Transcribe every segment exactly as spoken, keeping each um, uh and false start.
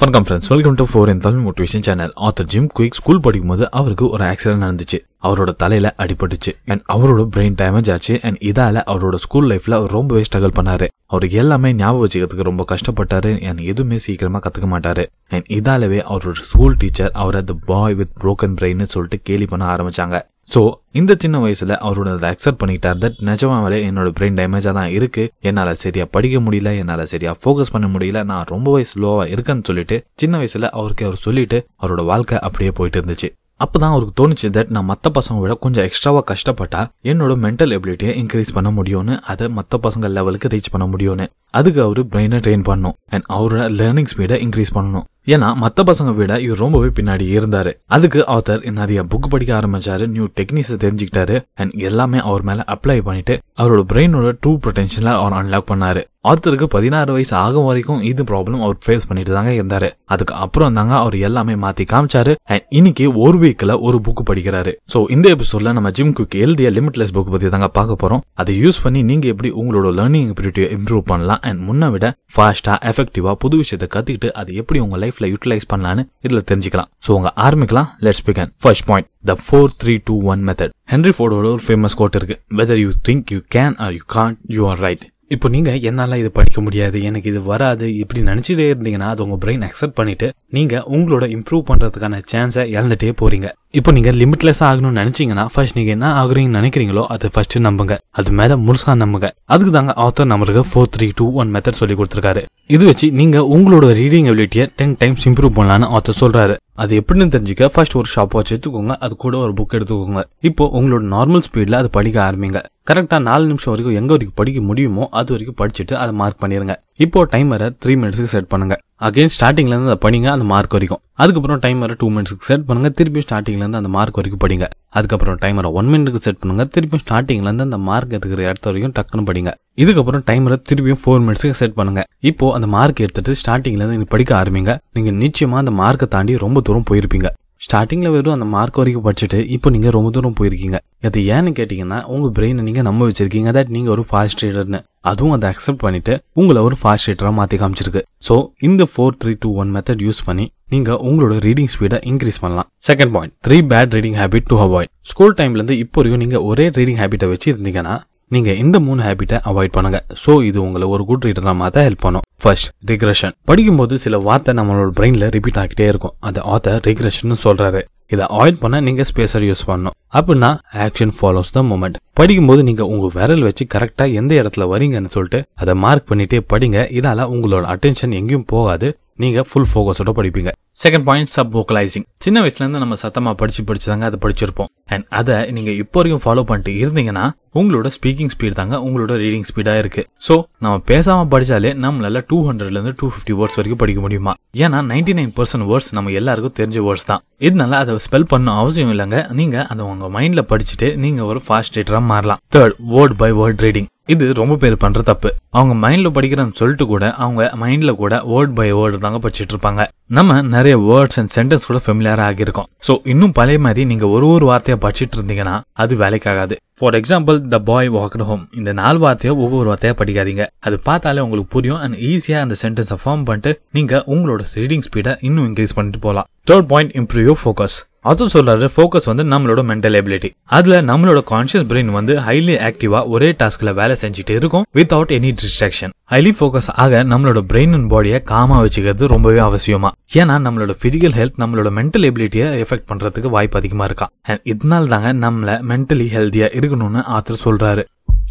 வணக்கம் friends, welcome to four in Tamil motivation channel. Author Jim Kwik school படிக்கும்போது அவருக்கு ஒரு ஆக்சிடென்ட் நடந்துச்சு. அவரோட தலையில அடிபட்டுச்சு அண்ட் அவரோட பிரெயின் டேமேஜ் ஆச்சு. அண்ட் இதால அவரோட ஸ்கூல் லைஃப்ல அவர் ரொம்பவே ஸ்ட்ரகிள் பண்ணாரு. அவருக்கு எல்லாமே ஞாபகம் வச்சுக்கிறதுக்கு ரொம்ப கஷ்டப்பட்டாரு அண்ட் எதுவுமே சீக்கிரமா கத்துக்க மாட்டாரு. அண்ட் இதாலவே அவரோட ஸ்கூல் டீச்சர் அவரை த பாய் வித் ப்ரோக்கன் பிரெயின்னு சொல்லிட்டு கேலி பண்ண ஆரம்பிச்சாங்க. ஸோ இந்த சின்ன வயசுல அவரோட அதை அக்செப்ட் பண்ணிட்டார். தட் நிஜமாவே என்னோட பிரெயின் டேமேஜா தான் இருக்கு, என்னால சரியா படிக்க முடியல, என்னால சரியா ஃபோக்கஸ் பண்ண முடியல, நான் ரொம்பவே ஸ்லோவா இருக்கேன்னு சொல்லிட்டு சின்ன வயசுல அவருக்கு அவர் சொல்லிட்டு அவரோட வாழ்க்கை அப்படியே போயிட்டு இருந்துச்சு. அப்பதான் அவருக்கு தோணுச்சு தட் நான் மற்ற பசங்க விட கொஞ்சம் எக்ஸ்ட்ராவா கஷ்டப்பட்டா என்னோட மென்டல் எபிலிட்டியை இன்க்ரீஸ் பண்ண முடியும்னு, அதை மற்ற பசங்க லெவலுக்கு ரீச் பண்ண முடியும்னு. அதுக்கு அவரு பிரெயினை ட்ரெயின் பண்ணணும் அண்ட் அவரோட லேர்னிங் ஸ்பீடை இன்க்ரீஸ் பண்ணணும். ஏன்னா மற்ற பசங்க விட இவர் ரொம்பவே பின்னாடி இருந்தாரு. அதுக்கு ஆத்தர் நிறைய புக் படிக்க ஆரம்பிச்சாரு, நியூ டெக்னிக்ஸை தெரிஞ்சுக்கிட்டாரு அண்ட் எல்லாமே அவர் மேல அப்ளை பண்ணிட்டு அவரோட பிரெயினோட ட்ரூ பொட்டன்ஷியலை அவர் அன்லாக் பண்ணாரு. ஆத்தருக்கு பதினாறு வயசு ஆகும் வரைக்கும் இது ப்ராப்ளம் அவர் ஃபேஸ் பண்ணிட்டு தாங்க இருந்தாரு. அதுக்கு அப்புறம் தாங்க அவர் எல்லாமே மாத்தி காமிச்சாரு அண்ட் இன்னைக்கு ஒரு வீக்ல ஒரு புக் படிக்கிறாரு. சோ இந்த எபிசோட்ல நம்ம ஜிம் குயிக் எழுதிய லிமிட்லெஸ் புக் பத்தி தாங்க பார்க்க போறோம். அதை யூஸ் பண்ணி நீங்க எப்படி உங்களோட லேர்னிங் எபிலிட்டியை இம்ப்ரூவ் பண்ணலாம் அண்ட் முன்ன விட ஃபாஸ்டா எஃபெக்டிவா புது விஷயத்தை கத்துக்கிட்டு அது எப்படி உங்க லைஃப் யூட்டிலைஸ் பண்ணலான்னு இதுல தெரிஞ்சுக்கலாம். சோ உங்க ஆரம்பிக்கலாம். Let's begin. First point, the four three two one method. Henry ஃபோர்டோட ஒரு ஃபேமஸ் கோட் இருக்கு, whether you think you can or you can't, you are right. இப்போ நீங்க என்னால இது படிக்க முடியாது, எனக்கு இது வராது இப்படி நினைச்சிட்டே இருந்தீங்கன்னா அது உங்க பிரெயின் அக்செப்ட் பண்ணிட்டு நீங்க உங்களோட இம்ப்ரூவ் பண்றதுக்கான சான்ஸை இழந்துட்டே போறீங்க. இப்போ நீங்க லிமிட்லெஸ் ஆகணும்னு நினைச்சீங்கன்னா ஃபர்ஸ்ட் நீங்க என்ன ஆகுறீங்கன்னு நினைக்கிறீங்களோ அது ஃபர்ஸ்ட் நம்புங்க, அது மேல முழுசா நம்புங்க. அதுக்கு தாங்க ஆத்தர் நம்மளுக்கு four three two one method சொல்லி கொடுத்திருக்காரு. இது வச்சு நீங்க உங்களோட ரீடிங் எபிலிட்டியை டென் டைம்ஸ் இம்ப்ரூவ் பண்ணலான்னு ஆத்தர் சொல்றாரு. அது எப்படின்னு தெரிஞ்சுக்க ஃபர்ஸ்ட் ஒரு ஷாப் வாட்ச் எடுத்துக்கோங்க, அது கூட ஒரு புக் எடுத்துக்கோங்க. இப்போ உங்களோட நார்மல் ஸ்பீட்ல அது படிக்க ஆரம்பிங்க. கரெக்டா நாலு நிமிஷம் வரைக்கும் எங்க வரைக்கும் படிக்க முடியுமோ அது வரைக்கும் படிச்சுட்டு அதை மார்க் பண்ணிருங்க. இப்போ டைமரை த்ரீ மினிட்ஸ்க்கு செட் பண்ணுங்க. அகைன் ஸ்டார்டிங்ல இருந்து அதை படிங்க அந்த மார்க் வரைக்கும். அதுக்கப்புறம் டைமரை டூ மினிட்ஸ்க்கு செட் பண்ணுங்க, திருப்பியும் ஸ்டார்டிங்ல இருந்து அந்த மார்க் வரைக்கும் படிங்க. அதுக்கப்புறம் டைமரை ஒன் மினிட்க்கு செட் பண்ணுங்க, திருப்பியும் ஸ்டார்டிங்ல இருந்து அந்த மார்க் எடுக்கிற இடத்த வரைக்கும் டக்குன்னு படிங்க. இதுக்கப்புறம் டைமரை திருப்பியும் ஃபோர் மினிட்ஸ்க்கு செட் பண்ணுங்க. இப்போ அந்த மார்க் எடுத்துட்டு ஸ்டார்டிங்ல இருந்து படிக்க ஆரம்பிங்க. நீங்க நிச்சயமா அந்த மார்க்கை தாண்டி ரொம்ப தூரம் போயிருப்பீங்க. ஸ்டார்டிங்ல வெறும் அந்த மார்க் வரைக்கும் படிச்சுட்டு இப்போ நீங்க ரொம்ப தூரம் போயிருக்கீங்க. அது ஏன்னு கேட்டீங்கன்னா உங்க பிரெயினை நீங்க நம்ப வச்சிருக்கீங்க தட் நீங்க ஒரு ஃபாஸ்ட் ரீடர்னு. அதுவும் அதை அக்செப்ட் பண்ணிட்டு உங்களை ஒரு ஃபாஸ்ட் ரீடரா மாத்தி காமிச்சிருக்கு. சோ இந்த four three two one method use பண்ணி நீங்க உங்களோட ரீடிங் ஸ்பீடை இன்க்ரீஸ் பண்ணலாம். Second point, three bad reading habit to avoid. School டைம்ல இருந்து இப்போ வரைக்கும் நீங்க ஒரே ரீடிங் ஹேபிட்டை வச்சு இருந்தீங்கன்னா நீங்க இந்த மூணு ஹேபிட்டை அவாய்ட் பண்ணுங்க. சோ இது உங்களை ஒரு குட் ரீடரா மாத்த ஹெல்ப் பண்ணும். First, regression. படிக்கும்போது சில வார்த்தை நம்மளோட பிரெயின்ல ரிப்பீட் ஆகிட்டே இருக்கும். அது ஆத்தர் ரிக்ரெஷன் சொல்றாரு. இதை அவாய்ட் பண்ண நீங்க ஸ்பேசர் யூஸ் பண்ணணும். அப்படின்னா ஆக்ஷன் ஃபாலோஸ் த மூமெண்ட். படிக்கும்போது நீங்க உங்க விரல் வச்சு கரெக்டா எந்த இடத்துல வரீங்கன்னு சொல்லிட்டு அதை மார்க் பண்ணிட்டே படிங்க. இதால உங்களோட அட்டென்ஷன் எங்கேயும் போகாது, நீங்க ஃபுல் ஃபோகஸோட படிப்பீங்க. Second point, sub வோக்கலைசிங். சின்ன வயசுல இருந்து நம்ம சத்தமா படிச்சு படிச்சுதாங்க அதை படிச்சிருப்போம் அண்ட் அதை நீங்க இப்போ வரைக்கும் ஃபாலோ பண்ணிட்டு இருந்தீங்கன்னா உங்களோட ஸ்பீக்கிங் ஸ்பீட் தாங்க உங்களோட ரீடிங் ஸ்பீடா இருக்கு. சோ நம்ம பேசாம படிச்சாலே நம்மளால டூ ஹண்ட்ரட்ல இருந்து டூ பிப்டி வேர்ட்ஸ் வரைக்கும் படிக்க முடியுமா? ஏன்னா நைன்டி நைன் பர்சன்ட் வேர்ட்ஸ் நம்ம எல்லாருக்கும் தெரிஞ்ச வேர்ட்ஸ் தான். இதனால அதை ஸ்பெல் பண்ண அவசியம் இல்லைங்க. நீங்க அதை உங்க மைண்ட்ல படிச்சுட்டு நீங்க ஒரு ஃபாஸ்ட் ரீடரா மாறலாம். Third, word by word reading. இது ரொம்ப பேர் பண்ற தப்பு. அவங்க மைண்ட்ல படிக்கிறேன்னு சொல்லிட்டு கூட அவங்க மைண்ட்ல கூட வேர்ட் பை வேர்டு தாங்க படிச்சுட்டு இருப்பாங்க. நம்ம நிறைய வேர்ட்ஸ் அண்ட் சென்டென்ஸ் கூட ஃபெமிலியரா ஆகிருக்கும். சோ இன்னும் பழைய மாதிரி நீங்க ஒரு ஒரு வார்த்தையா படிச்சுட்டு இருந்தீங்கன்னா அது வேலைக்காகாது. For example, the boy walked home. இந்த நாலு வார்த்தையோ ஒவ்வொரு வார்த்தையா படிக்காதீங்க. அது பார்த்தாலே உங்களுக்கு புரியும் அண்ட் ஈஸியா அந்த சென்டென்ஸை ஃபார்ம் பண்ணிட்டு நீங்க உங்களோட ரீடிங் ஸ்பீடை இன்னும் இன்க்ரீஸ் பண்ணிட்டு போகலாம். Third point, improve your focus. அதுவும் சொல்றாரு ஃபோக்கஸ் வந்து நம்மளோட மென்டல் எபிலிட்டி. அதுல நம்மளோட கான்சியஸ் பிரெயின் வந்து ஹைலி ஆக்டிவா ஒரே டாஸ்க்ல வேலை செஞ்சுட்டு இருக்கும் without any distraction. Highly focus ஆக நம்மளோட பிரெயின் அண்ட் பாடியை காமா வச்சுக்கிறது ரொம்பவே அவசியமா. ஏன்னா நம்மளோட பிசிக்கல் ஹெல்த் நம்மளோட மென்டல் எபிலிட்டியை எஃபெக்ட் பண்றதுக்கு வாய்ப்பு அதிகமா இருக்கா. இதனால தாங்க நம்மள மென்டலி ஹெல்தியா இருக்கணும்னு ஆத்தர் சொல்றாரு.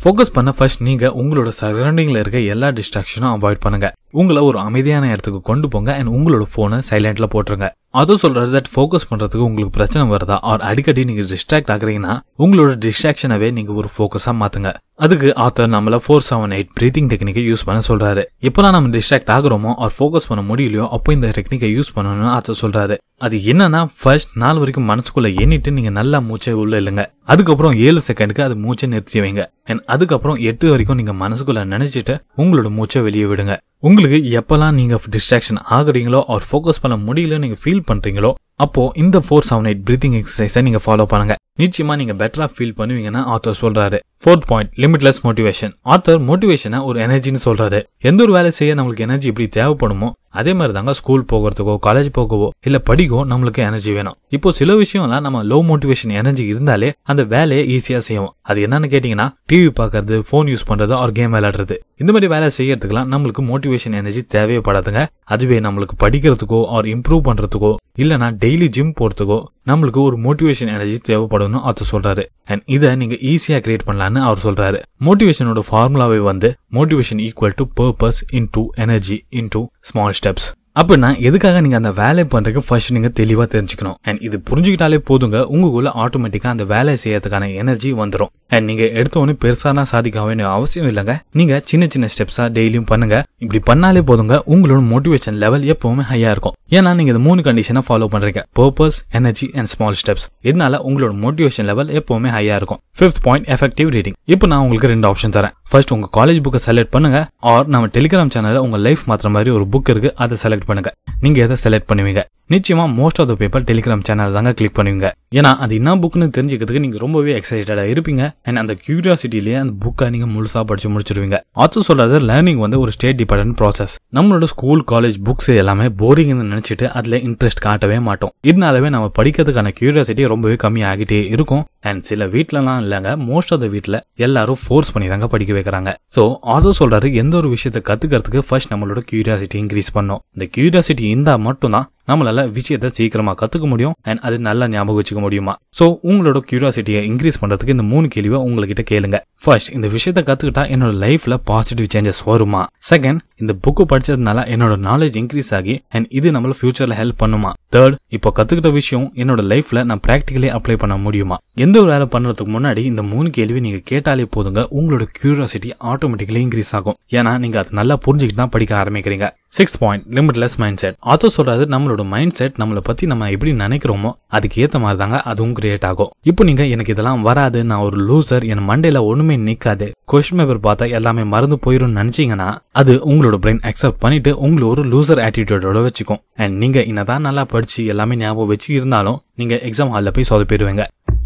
ஃபோக்கஸ் பண்ண ஃபர்ஸ்ட் நீங்க உங்களோட சரௌண்டிங்ல இருக்க எல்லா டிஸ்ட்ராக்ஷனும் அவாய்ட் பண்ணுங்க. உங்களை ஒரு அமைதியான இடத்துக்கு கொண்டு போங்க அண்ட் உங்களோட போனை சைலண்ட்ல போட்டுருங்க. அதுவும் சொல்றது தட் ஃபோக்கஸ் பண்றதுக்கு உங்களுக்கு பிரச்சனை வருதா ஆர் அடிக்கடி நீங்க டிஸ்ட்ராக்ட் ஆகுறீங்கன்னா உங்களோட டிஸ்ட்ராக்ஷனவே நீங்க ஒரு ஃபோக்கஸா மாத்துங்க. அதுக்கு ஆத்தர் நம்மள ஃபோர் செவன் எயிட் பிரீதிங் டெக்னிக்கை யூஸ் பண்ண சொல்றாரு. எப்பெல்லாம் நம்ம டிஸ்ட்ராக்ட் ஆகுறோமோ ஆர் ஃபோக்கஸ் பண்ண முடியலையோ அப்போ இந்த டெக்னிக்கை யூஸ் பண்ணணும்னு ஆத்தர் சொல்றாரு. அது என்னன்னா ஃபர்ஸ்ட் நாள் வரைக்கும் மனசுக்குள்ள எண்ணிட்டு நீங்க நல்லா மூச்சை உள்ள இல்லைங்க. அதுக்கப்புறம் ஏழு செகண்டுக்கு அது மூச்சை நிறுத்தி வைங்க அண்ட் அதுக்கப்புறம் எட்டு வரைக்கும் நீங்க மனசுக்குள்ள நினைச்சிட்டு உங்களோட மூச்சை வெளியே விடுங்க. உங்களுக்கு எப்பெல்லாம் நீங்க டிஸ்ட்ராக்ஷன் ஆகுறீங்களோ ஆர் ஃபோக்கஸ் பண்ண முடியல நீங்க ஃபீல் பண்றீங்களோ அப்போ இந்த ஃபோர் செவன் எயிட் பிரீதிங் எக்ஸசைஸை நீங்க ஃபாலோ பண்ணுங்க. நிச்சயமா நீங்க பெட்டரா ஃபீல் பண்ணுவீங்கன்னு ஆத்தர் சொல்றாரு. Fourth point, limitless motivation. Author மோட்டிவேஷனை ஒரு எனர்ஜின்னு சொல்றாரு. எந்த ஒரு வேலை செய்ய நம்மளுக்கு எனர்ஜி இப்படி தேவைப்படுமோ அதே மாதிரி தாங்க ஸ்கூல் போகிறதுக்கோ காலேஜ் போகவோ இல்ல படிக்கோ நம்மளுக்கு எனர்ஜி வேணும். இப்போ சில விஷயம்லாம் நம்ம லோ மோட்டிவேஷன் எனர்ஜி இருந்தாலே அந்த வேலையை ஈஸியா செய்வோம். அது என்னன்னு கேட்டீங்கன்னா டிவி பாக்குறது, போன் யூஸ் பண்றது, ஒரு கேம் விளையாடுறது. இந்த மாதிரி வேலை செய்யறதுக்குலாம் நம்மளுக்கு மோட்டிவேஷன் எனர்ஜி தேவைப்படாதுங்க. அதுவே நம்மளுக்கு படிக்கிறதுக்கோ ஒரு இம்ப்ரூவ் பண்றதுக்கோ இல்லனா டெய்லி ஜிம் போறதுக்கோ நம்மளுக்கு ஒரு மோட்டிவேஷன் எனர்ஜி தேவைப்படும் அவர் சொல்றாரு. அண்ட் இதை நீங்க ஈஸியா கிரியேட் பண்ணலாம்னு அவர் சொல்றாரு. மோட்டிவேஷனோட ஃபார்முலாவே வந்து motivation equal to purpose into energy into small steps. அப்படின்னா எதுக்காக நீங்க அந்த வேலை பண்றதுக்கு ஃபர்ஸ்ட் நீங்க தெளிவா தெரிஞ்சுக்கணும். அண்ட் இது புரிஞ்சுக்கிட்டாலே போதுங்க, உங்களுக்குள்ள ஆட்டோமேட்டிக்கா அந்த வேலை செய்யறதுக்கான எனர்ஜி வந்துடும். அண்ட் நீங்க எடுத்தோன்னு பெருசானா சாதிக்க வேண்டிய அவசியம் இல்லைங்க. நீங்க சின்ன சின்ன ஸ்டெப்ஸா டெய்லியும் பண்ணுங்க. இப்படி பண்ணாலே போதுங்க, உங்களோட மோட்டிவேஷன் லெவல் எப்பவுமே ஹையா இருக்கும். ஏன்னா நீங்க இந்த மூணு கண்டிஷனை ஃபாலோ பண்றீங்க, purpose, energy and small steps. இதனால உங்களோட மோட்டிவேஷன் லெவல் எப்பவுமே ஹையா இருக்கும். Fifth point, effective reading. இப்போ நான் உங்களுக்கு ரெண்டு ஆப்ஷன் தரேன். ஃபர்ஸ்ட் உங்க காலேஜ் புக்கை செலக்ட் பண்ணுங்க. ஆர் நம்ம டெலிகிராம் சேனல்ல உங்க லைஃப் மாத்திர மாதிரி ஒரு புக் இருக்கு, அதை செலக்ட் பண்ணுங்க. நீங்க எதை செலக்ட் பண்ணுவீங்க? நிச்சயமா most of the people Telegram channel தாங்க கிளிக் பண்ணுவீங்க. ஏன்னா அது என்ன புக்னு தெரிஞ்சுக்கிறதுக்கு நீங்க ரொம்பவே எக்ஸைட்டடா இருப்பீங்க. அண்ட் அந்த கியூரியாசிட்டிலேயே அந்த புக்கை நீங்க முழுசா படிச்சு முடிச்சிருவீங்க. ஆத்தர் சொல்றது லேர்னிங் வந்து ஒரு ஸ்டேட் டிபெண்டன்ட் ப்ராசஸ். நம்மளோட ஸ்கூல் காலேஜ் புக்ஸ் எல்லாமே போரிங் நினைச்சிட்டு அதுல இன்ட்ரெஸ்ட் காட்டவே மாட்டோம். இதனாலவே நம்ம படிக்கிறதுக்கான கியூரியாசிட்டி ரொம்பவே கம்மி ஆகிட்டே இருக்கும். அண்ட் சில வீட்லலாம் இல்லங்க, மோஸ்ட் ஆஃப் த வீட்ல எல்லாரும் ஃபோர்ஸ் பண்ணி தாங்க படிக்க வைக்கிறாங்க. சோ ஆத்தர் சொல்றாரு, எந்த ஒரு விஷயத்தை கத்துக்கிறதுக்கு ஃபர்ஸ்ட் நம்மளோட கியூரியாசிட்டி இன்க்ரீஸ் பண்ணோம். இந்த கியூரியாசிட்டி இருந்தா மட்டும் தான் நம்மளால விஷயத்தை சீக்கிரமா கத்துக்க முடியும். அண்ட் அது நல்லா ஞாபகம் வச்சுக்க முடியுமா? சோ உங்களோட கியூரியாசிட்டியை இன்க்ரீஸ் பண்றதுக்கு இந்த மூணு கேள்வியை உங்ககிட்ட கேளுங்க. ஃபர்ஸ்ட், இந்த விஷயத்தை கத்துக்கிட்டா என்னோட லைஃப்ல பாசிட்டிவ் சேஞ்சஸ் வருமா? செகண்ட், இந்த புக்கு படிச்சதுனால என்னோட நாலேஜ் இன்க்ரீஸ் ஆகி அண்ட் இது நம்மள ஃபியூச்சர்ல ஹெல்ப் பண்ணுமா? தேர்ட், இப்போ கத்துக்கிட்ட விஷயம் என்னோட லைஃப்ல நான் பிராக்டிகலி அப்ளை பண்ண முடியுமா? எந்த ஒரு வேலை பண்றதுக்கு முன்னாடி இந்த மூணு கேள்வி நீங்க கேட்டாலே போதுங்க, உங்களோட கியூரியாசிட்டி ஆட்டோமேட்டிக்கலி இன்க்ரீஸ் ஆகும். ஏன்னா நீங்க அதை நல்லா புரிஞ்சுக்கிட்டு தான் படிக்க ஆரம்பிக்கிறீங்க. Sixth point, limitless mind set. Author சொல்றது நம்மளோட மைண்ட் செட் நம்மளை பத்தி நம்ம எப்படி நினைக்கிறோமோ அதுக்கு ஏத்த மாதிரி தாங்க அதுவும் கிரியேட் ஆகும். இப்போ நீங்க எனக்கு இதெல்லாம் வராது, நான் ஒரு லூசர், என் மண்டையில ஒண்ணுமே நிக்காது, கொஸ்டின் பேப்பர் பார்த்தா எல்லாமே மறந்து போயிரும் நினைச்சீங்கன்னா அது உங்களோட பிரெயின் அக்செப்ட் பண்ணிட்டு உங்களை ஒரு லூசர் ஆட்டிடியூடோட வச்சுக்கும். அண்ட் நீங்க என்னதான் நல்லா படிச்சு எல்லாமே ஞாபகம் வச்சு இருந்தாலும் நீங்க எக்ஸாம் ஹாலில் போய் சொதப்பிடுவீங்க.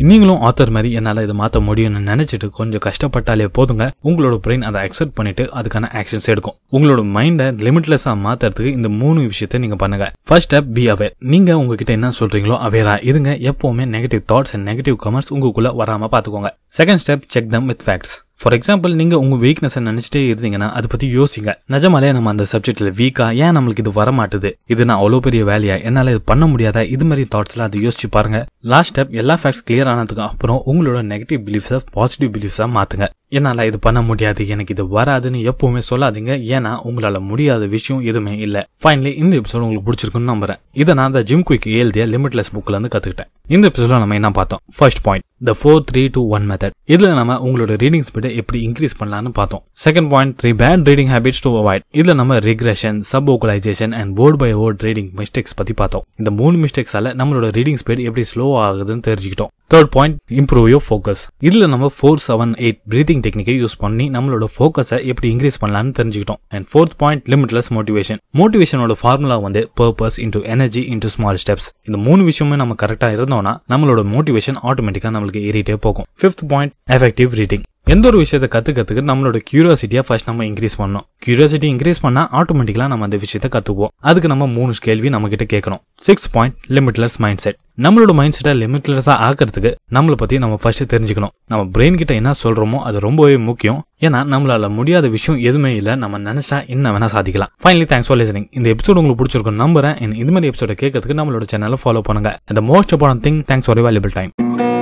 நீங்களும் ஆத்தர் மாதிரி என்னால இதை மாற்ற முடியும்னு நினைச்சிட்டு கொஞ்சம் கஷ்டப்பட்டாலே போதுங்க, உங்களோட பிரெயின் அதை அக்செப்ட் பண்ணிட்டு அதுக்கான ஆக்ஷன்ஸ் எடுக்கும். உங்களோட மைண்டை லிமிட்லெஸ்ஸா மாத்துறதுக்கு இந்த மூணு விஷயத்தை நீங்க பண்ணுங்க. First step, be aware. நீங்க உங்ககிட்ட என்ன சொல்றீங்களோ அவேரா இருங்க. எப்பவுமே negative thoughts and negative comments உங்களுக்குள்ள வராம பாத்துக்கோங்க. Second step, check them with facts. For example, நீங்க உங்க வீக்னஸ் நினைச்சிட்டே இருந்தீங்கன்னா அதை பத்தி யோசிங்க. நிஜமாலே நம்ம அந்த சப்ஜெக்ட்ல வீக்கா, ஏன் நம்மளுக்கு இது வரமாட்டுது, இது நான் அவ்வளோ பெரிய வேலையா, என்னால இது பண்ண முடியாதா, இது மாதிரி தாட்ஸ்ல அதை யோசிச்சு பாருங்க. லாஸ்ட் ஸ்டெப், எல்லா ஃபேக்ட்ஸ் கிளியர் ஆனதுக்கு அப்புறம் உங்களோட நெகட்டிவ் பிலீஃப்ஸை பாசிட்டிவ் பிலீஃப்ஸா மாத்துங்க. என்னால இது பண்ண முடியாது, எனக்கு இது வராதுன்னு எப்பவுமே சொல்லாதீங்க. ஏன்னா உங்களால முடியாத விஷயம் எதுவுமே இல்ல. ஃபைனலி, இந்த எபிசோட் உங்களுக்கு பிடிச்சிருக்குன்னு நம்புறேன். இதை நான் அந்த ஜிம் குயிக் எழுதிய லிமிட்லெஸ் புக்ல இருந்து கத்துக்கிட்டேன். இந்த எபிசோட நம்ம என்ன பார்த்தோம்? First point, the four three two one method. இதுல நம்ம உங்களோட ரீடிங் ஸ்பீடை எப்படி இன்க்ரீஸ் பண்ணலாம்னு பார்த்தோம். Second point, three bad reading habits to avoid. இதுல நம்ம regression, subvocalization and word by word reading mistakes பத்தி பார்த்தோம். இந்த மூணு மிஸ்டேக்ஸால நம்மளோட ரீடிங் ஸ்பீட் எப்படி ஸ்லோ ஆகுதுன்னு தெரிஞ்சுக்கிட்டோம். Third point, improve your focus. இதுல நம்ம ஃபோர் செவன் எயிட் பிரீதிங் டெக்னிக்கை யூஸ் பண்ணி நம்மளோட ஃபோக்கஸை எப்படி இன்க்ரீஸ் பண்ணலாம்னு தெரிஞ்சுக்கிட்டோம். And fourth point, limitless motivation. மோட்டிவேஷனோட ஃபார்முலா வந்து purpose into energy into small steps. இந்த மூணு விஷயமே நம்ம கரெக்டா இருந்தோம்னா நம்மளோட மோட்டிவேஷன் ஆட்டோமேட்டிக்கா நம்மளுக்கு ஏறிட்டே போகும். Fifth point, effective reading. எந்த ஒரு விஷயத்தை கத்துக்கிறதுக்கு நம்மளோட கியூரியாசிட்டியா ஃபர்ஸ்ட் நம்ம இன்க்ரீஸ் பண்ணணும். கியூரியாசிட்டி இன்க்ரீஸ் பண்ணா ஆட்டோமேட்டிக்கலா நம்ம அந்த விஷயத்தை கத்துக்குவோம். அதுக்கு நம்ம மூணு கேள்வி நம்ம கிட்ட கேட்கணும். Six point, limitless mind set. நம்மளோட மைண்ட் செட்டை லிமிட்லெஸ்ஸா ஆக்கிறதுக்கு நம்மளை பத்தி நம்ம ஃபர்ஸ்ட் தெரிஞ்சுக்கணும். நம்ம பிரெயின் கிட்ட என்ன சொல்றோமோ அது ரொம்பவே முக்கியம். ஏன்னா நம்மளால முடியாத விஷயம் எதுவுமே இல்ல, நம்ம நினைச்சா என்ன வேணா சாதிக்கலாம். Finally, thanks for listening. இந்த எபிசோட் உங்களுக்கு பிடிச்சிருக்கும் நம்புறேன். இந்த மாதிரி எபிசோட கேட்கறதுக்கு நம்மளோட சேனலை ஃபாலோ பண்ணுங்க. அந்த most important thing, thanks for your valuable time.